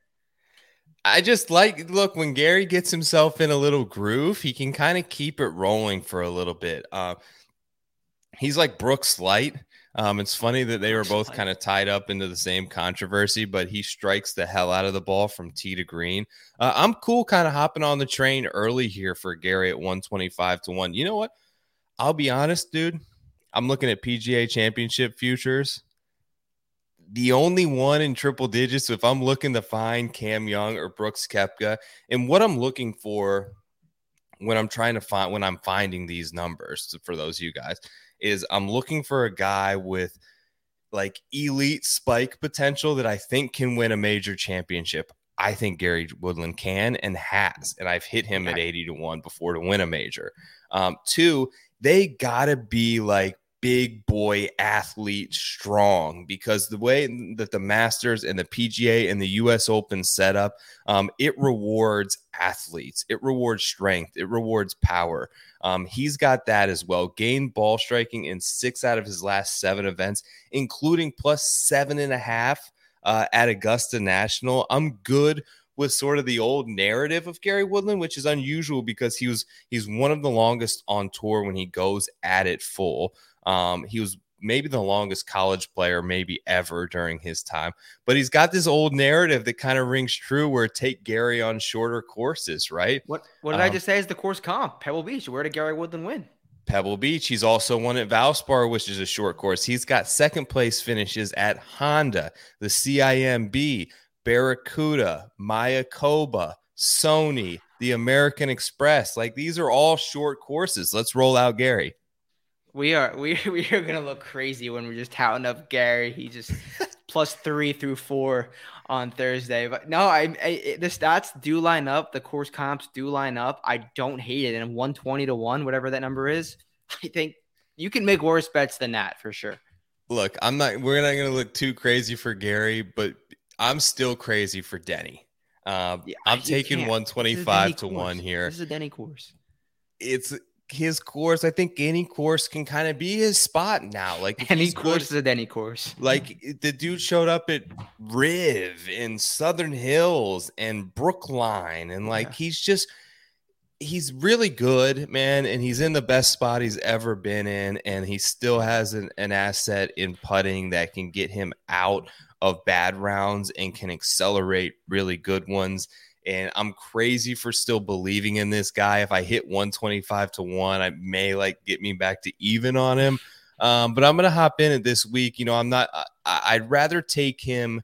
I just like, look, when Gary gets himself in a little groove, he can kind of keep it rolling for a little bit. Uh, he's like Brooks Light. Um, it's funny that they were both kind of tied up into the same controversy, but he strikes the hell out of the ball from tee to green. Uh, I'm cool kind of hopping on the train early here for Gary at one twenty-five to one. You know what? I'll be honest, dude. I'm looking at P G A Championship futures. The only one in triple digits, if I'm looking to find Cam Young or Brooks Koepka, and what I'm looking for when I'm trying to find, when I'm finding these numbers for those of you guys, is I'm looking for a guy with like elite spike potential that I think can win a major championship. I think Gary Woodland can and has, and I've hit him at eighty to one before to win a major. Um, two, they gotta be like big boy athlete strong, because the way that the Masters and the P G A and the U S Open set up, um, it rewards athletes. It rewards strength. It rewards power. Um, he's got that as well. Gained ball striking in six out of his last seven events, including plus seven and a half uh, at Augusta National. I'm good with sort of the old narrative of Gary Woodland, which is unusual because he was he's one of the longest on tour when he goes at it full. Um, he was maybe the longest college player maybe ever during his time, but he's got this old narrative that kind of rings true where take Gary on shorter courses, right? What What did um, I just say is the course comp? Pebble Beach. Where did Gary Woodland win? Pebble Beach. He's also won at Valspar, which is a short course. He's got second place finishes at Honda, the C I M B, Barracuda, Mayakoba, Sony, the American Express. Like these are all short courses. Let's roll out Gary. We are we we are gonna look crazy when we're just touting up Gary. He just plus three through four on Thursday. But no, I, I the stats do line up. The course comps do line up. I don't hate it. And one twenty to one, whatever that number is, I think you can make worse bets than that for sure. Look, I'm not. We're not going to look too crazy for Gary, but I'm still crazy for Denny. Uh, yeah, I'm taking one twenty-five to one here. This is a Denny course. It's his course. I think any course can kind of be his spot now. Like any course good, is a Denny course. Like the dude showed up at Riv in Southern Hills and Brookline, and like yeah. he's just. He's really good, man, and he's in the best spot he's ever been in, and he still has an, an asset in putting that can get him out of bad rounds and can accelerate really good ones. And I'm crazy for still believing in this guy. If I hit one twenty-five to one, I may like get me back to even on him. Um, but I'm going to hop in it this week. You know, I'm not, I, I'd rather take him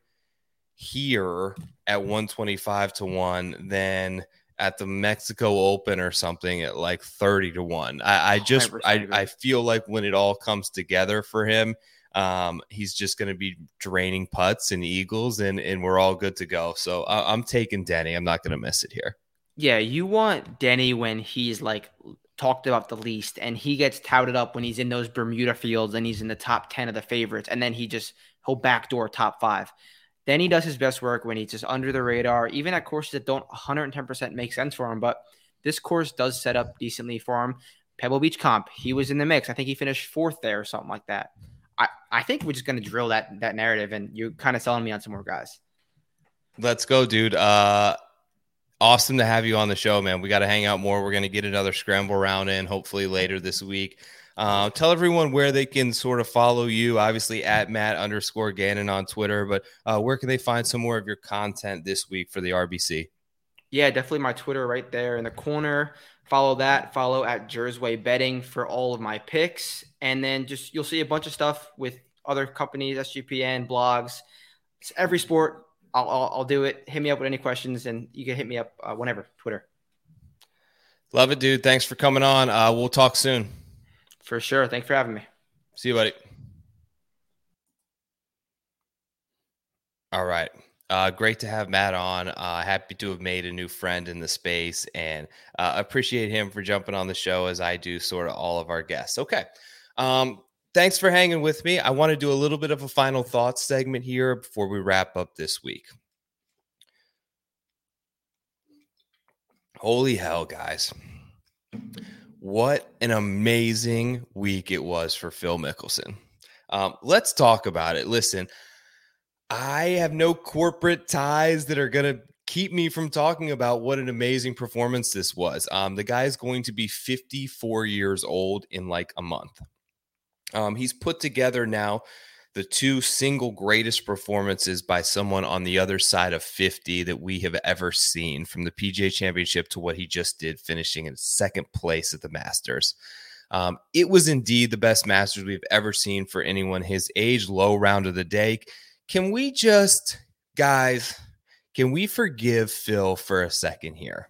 here at one twenty-five to one than at the Mexico Open or something at like thirty to one. I, I just, I, I feel like when it all comes together for him, um, he's just going to be draining putts and eagles and, and we're all good to go. So I, I'm taking Denny. I'm not going to miss it here. Yeah. You want Denny when he's like talked about the least and he gets touted up when he's in those Bermuda fields and he's in the top ten of the favorites. And then he just, he'll backdoor top five. Then he does his best work when he's just under the radar, even at courses that don't one hundred ten percent make sense for him. But this course does set up decently for him. Pebble Beach comp, he was in the mix. I think he finished fourth there or something like that. I, I think we're just going to drill that that narrative, and you're kind of selling me on some more guys. Let's go, dude. Uh, awesome to have you on the show, man. We got to hang out more. We're going to get another scramble round in hopefully later this week. Uh, tell everyone where they can sort of follow you, obviously at Matt underscore Gannon on Twitter, but uh, where can they find some more of your content this week for the R B C? Yeah, definitely my Twitter right there in the corner. Follow that. Follow at Jersway Betting for all of my picks. And then just you'll see a bunch of stuff with other companies, S G P N, blogs. It's every sport. I'll, I'll, I'll do it. Hit me up with any questions, and you can hit me up uh, whenever, Twitter. Love it, dude. Thanks for coming on. Uh, we'll talk soon. For sure. Thanks for having me. See you, buddy. All right. Uh, great to have Matt on. Uh, happy to have made a new friend in the space and uh, appreciate him for jumping on the show as I do sort of all of our guests. Okay. Um, thanks for hanging with me. I want to do a little bit of a final thoughts segment here before we wrap up this week. Holy hell, guys. What an amazing week it was for Phil Mickelson. Um, let's talk about it. Listen, I have no corporate ties that are going to keep me from talking about what an amazing performance this was. Um, the guy is going to be fifty-four years old in like a month. Um, he's put together now the two single greatest performances by someone on the other side of fifty that we have ever seen, from the P G A Championship to what he just did, finishing in second place at the Masters. Um, it was indeed the best Masters we've ever seen for anyone his age. Low round of the day. Can we just, guys, can we forgive Phil for a second here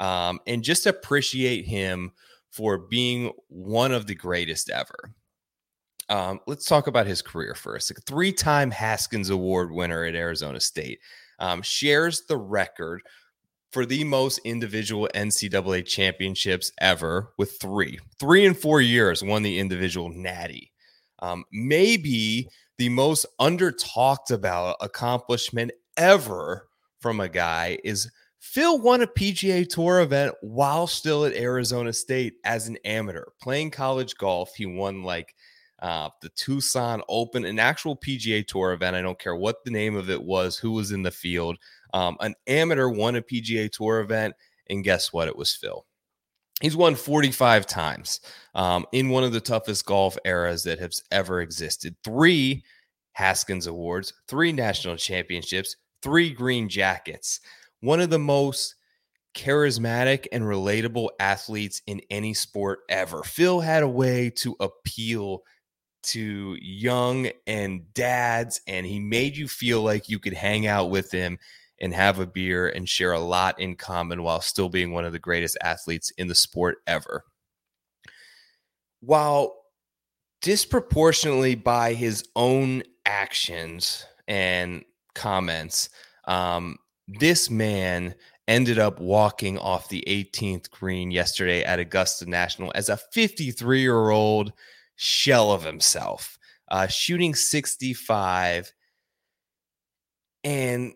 um, and just appreciate him for being one of the greatest ever? Um, let's talk about his career first. A three-time Haskins Award winner at Arizona State, um, shares the record for the most individual N C double A championships ever with three. Three in four years won the individual natty. Um, maybe the most under-talked about accomplishment ever from a guy is Phil won a P G A Tour event while still at Arizona State as an amateur. Playing college golf, he won like Uh, the Tucson Open, an actual P G A Tour event. I don't care what the name of it was, who was in the field. Um, an amateur won a P G A Tour event, and guess what? It was Phil. He's won forty-five times um, in one of the toughest golf eras that has ever existed. Three Haskins Awards, three national championships, three green jackets. One of the most charismatic and relatable athletes in any sport ever. Phil had a way to appeal to young and dads, and he made you feel like you could hang out with him and have a beer and share a lot in common while still being one of the greatest athletes in the sport ever. While disproportionately by his own actions and comments. Um, this man ended up walking off the eighteenth green yesterday at Augusta National as a fifty-three-year-old shell of himself, uh, shooting sixty-five and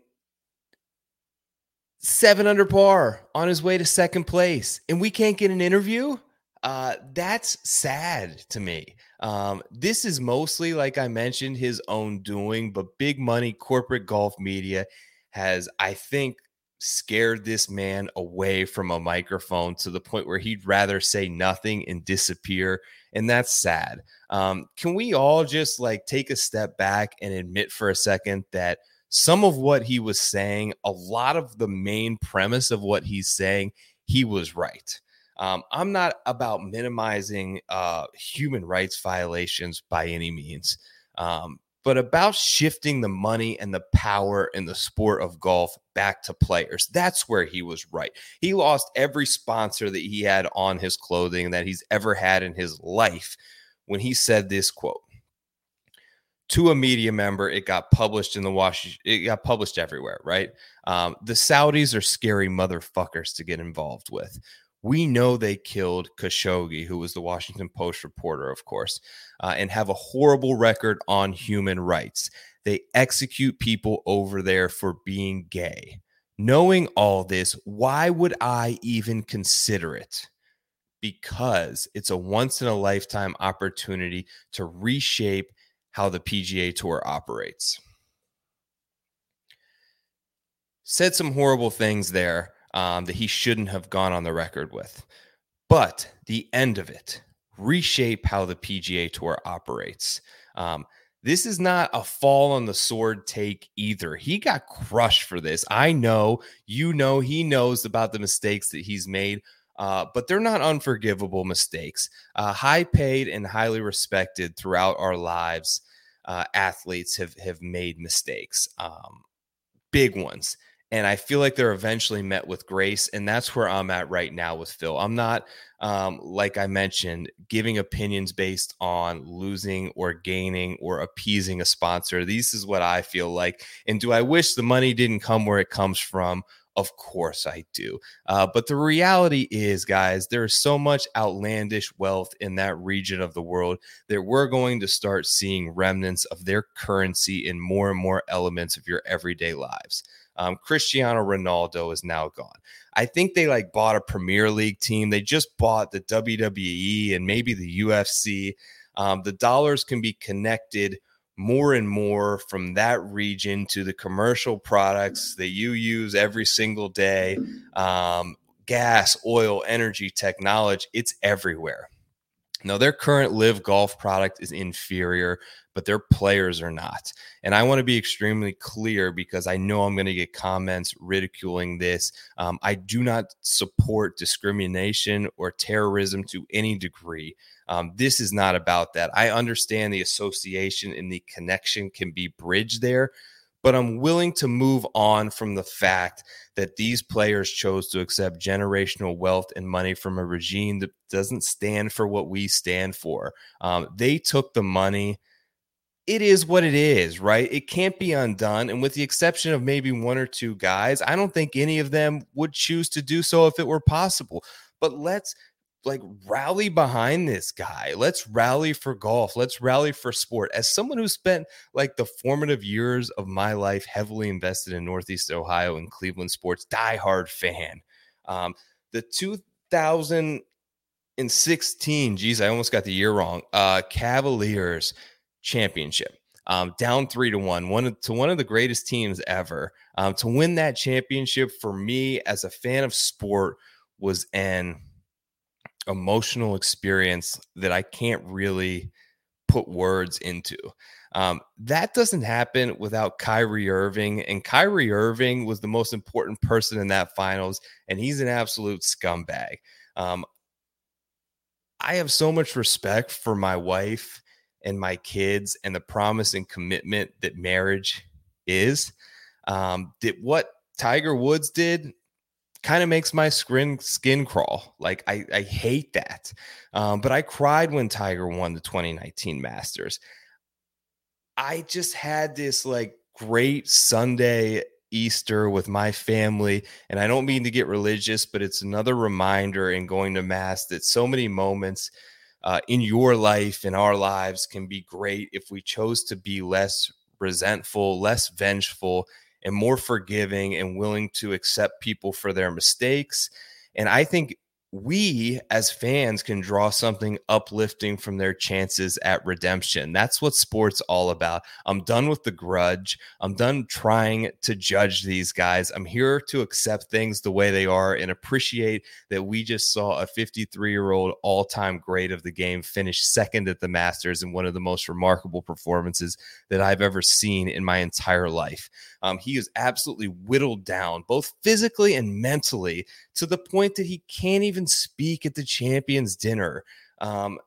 seven under par on his way to second place. And we can't get an interview? Uh, that's sad to me. Um, this is mostly, like I mentioned, his own doing, but big money corporate golf media has, I think, scared this man away from a microphone to the point where he'd rather say nothing and disappear. And that's sad. Um, can we all just like take a step back and admit for a second that some of what he was saying, a lot of the main premise of what he's saying, he was right. Um, I'm not about minimizing uh, human rights violations by any means, um, but about shifting the money and the power in the sport of golf back to players. That's where he was right. He lost every sponsor that he had on his clothing that he's ever had in his life when he said this quote to a media member. It got published in the Wash. It got published everywhere, right? Um, the Saudis are scary motherfuckers to get involved with. We know they killed Khashoggi, who was the Washington Post reporter, of course, uh, and have a horrible record on human rights. They execute people over there for being gay. Knowing all this, why would I even consider it? Because it's a once-in-a-lifetime opportunity to reshape how the P G A Tour operates. Said some horrible things there. Um, that he shouldn't have gone on the record with. But the end of it, reshape how the P G A Tour operates. Um, this is not a fall on the sword take either. He got crushed for this. I know, you know, he knows about the mistakes that he's made, uh, but they're not unforgivable mistakes. Uh, high paid and highly respected throughout our lives, uh, athletes have, have made mistakes, um, big ones. And I feel like they're eventually met with grace. And that's where I'm at right now with Phil. I'm not, um, like I mentioned, giving opinions based on losing or gaining or appeasing a sponsor. This is what I feel like. And do I wish the money didn't come where it comes from? Of course I do. Uh, but the reality is, guys, there is so much outlandish wealth in that region of the world that we're going to start seeing remnants of their currency in more and more elements of your everyday lives. Um, Cristiano Ronaldo is now gone. I think they like bought a Premier League team. They just bought the W W E and maybe the U F C. Um, the dollars can be connected more and more from that region to the commercial products that you use every single day. Um, gas, oil, energy, technology, it's everywhere. Now, their current Live Golf product is inferior, but their players are not. And I want to be extremely clear because I know I'm going to get comments ridiculing this. Um, I do not support discrimination or terrorism to any degree. Um, this is not about that. I understand the association and the connection can be bridged there, but I'm willing to move on from the fact that these players chose to accept generational wealth and money from a regime that doesn't stand for what we stand for. Um, they took the money. It is what it is, right? It can't be undone. And with the exception of maybe one or two guys, I don't think any of them would choose to do so if it were possible. But let's like rally behind this guy. Let's rally for golf. Let's rally for sport. As someone who spent like the formative years of my life heavily invested in Northeast Ohio and Cleveland sports, diehard fan. Um, the two thousand sixteen, geez, I almost got the year wrong. Uh, Cavaliers championship, um, down three to one, one of, to one of the greatest teams ever. Um, to win that championship for me as a fan of sport was an emotional experience that I can't really put words into. Um, that doesn't happen without Kyrie Irving, and Kyrie Irving was the most important person in that finals, and he's an absolute scumbag. Um, I have so much respect for my wife and my kids and the promise and commitment that marriage is. Um, that what Tiger Woods did kind of makes my skin skin crawl. Like I, I hate that. Um, but I cried when Tiger won the twenty nineteen Masters. I just had this like great Sunday Easter with my family. And I don't mean to get religious, but it's another reminder in going to Mass that so many moments uh, in your life, in our lives, can be great if we chose to be less resentful, less vengeful, and more forgiving and willing to accept people for their mistakes. And I think we as fans can draw something uplifting from their chances at redemption. That's what sports all about. I'm done with the grudge. I'm done trying to judge these guys. I'm here to accept things the way they are and appreciate that we just saw a fifty-three-year-old all-time great of the game finish second at the Masters in one of the most remarkable performances that I've ever seen in my entire life. Um, he is absolutely whittled down, both physically and mentally, to the point that he can't even speak at the champions dinner. Um,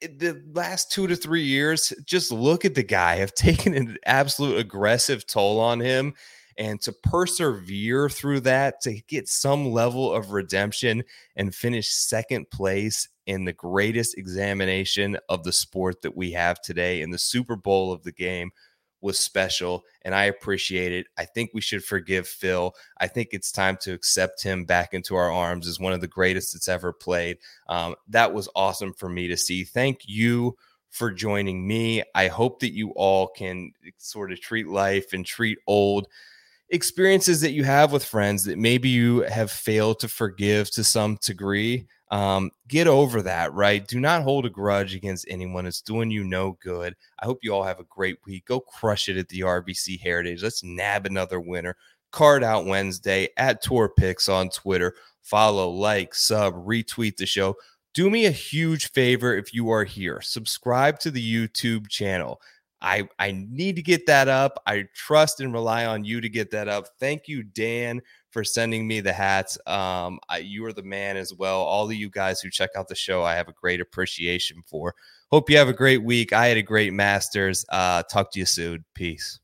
the last two to three years, just look at the guy, have taken an absolute aggressive toll on him, and to persevere through that, to get some level of redemption and finish second place in the greatest examination of the sport that we have today in the Super Bowl of the game was special, and I appreciate it. I think we should forgive Phil. I think it's time to accept him back into our arms as one of the greatest that's ever played. Um, that was awesome for me to see. Thank you for joining me. I hope that you all can sort of treat life and treat old experiences that you have with friends that maybe you have failed to forgive to some degree. Um, get over that, right? Do not hold a grudge against anyone. It's doing you no good. I hope you all have a great week. Go crush it at the R B C Heritage. Let's nab another winner. Card Out Wednesday at Tour Picks on Twitter. Follow, like, sub, retweet the show. Do me a huge favor if you are here. Subscribe to the YouTube channel. I, I need to get that up. I trust and rely on you to get that up. Thank you, Dan, for sending me the hats. Um, I, you are the man as well. All of you guys who check out the show, I have a great appreciation for. Hope you have a great week. I had a great Masters. Uh, talk to you soon. Peace.